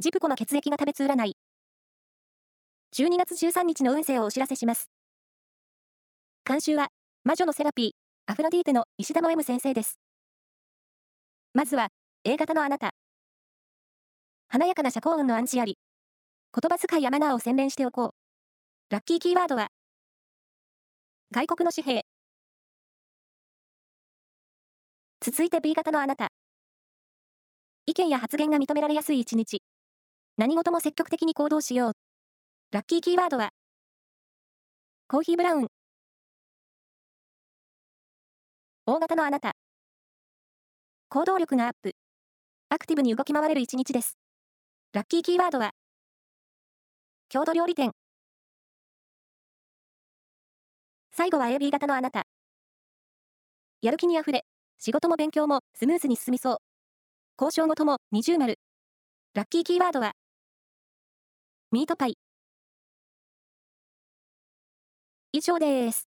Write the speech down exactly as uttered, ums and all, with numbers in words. ジプコの血液が食べつ占い。じゅうにがつじゅうさんにちの運勢をお知らせします。監修は、魔女のセラピー、アフロディーテの石田も M 先生です。まずは、A 型のあなた。華やかな社交運の暗示あり。言葉遣いやマナーを洗練しておこう。ラッキーキーワードは、外国の紙幣。続いて ビー 型のあなた。意見や発言が認められやすい一日。何事も積極的に行動しよう。ラッキーキーワードは、コーヒーブラウン。O 型のあなた。行動力がアップ。アクティブに動き回れる一日です。ラッキーキーワードは、郷土料理店。最後は エービー 型のあなた。やる気にあふれ、仕事も勉強もスムーズに進みそう。交渉事も二重丸。ラッキーキーワードは、ミートパイ。以上です。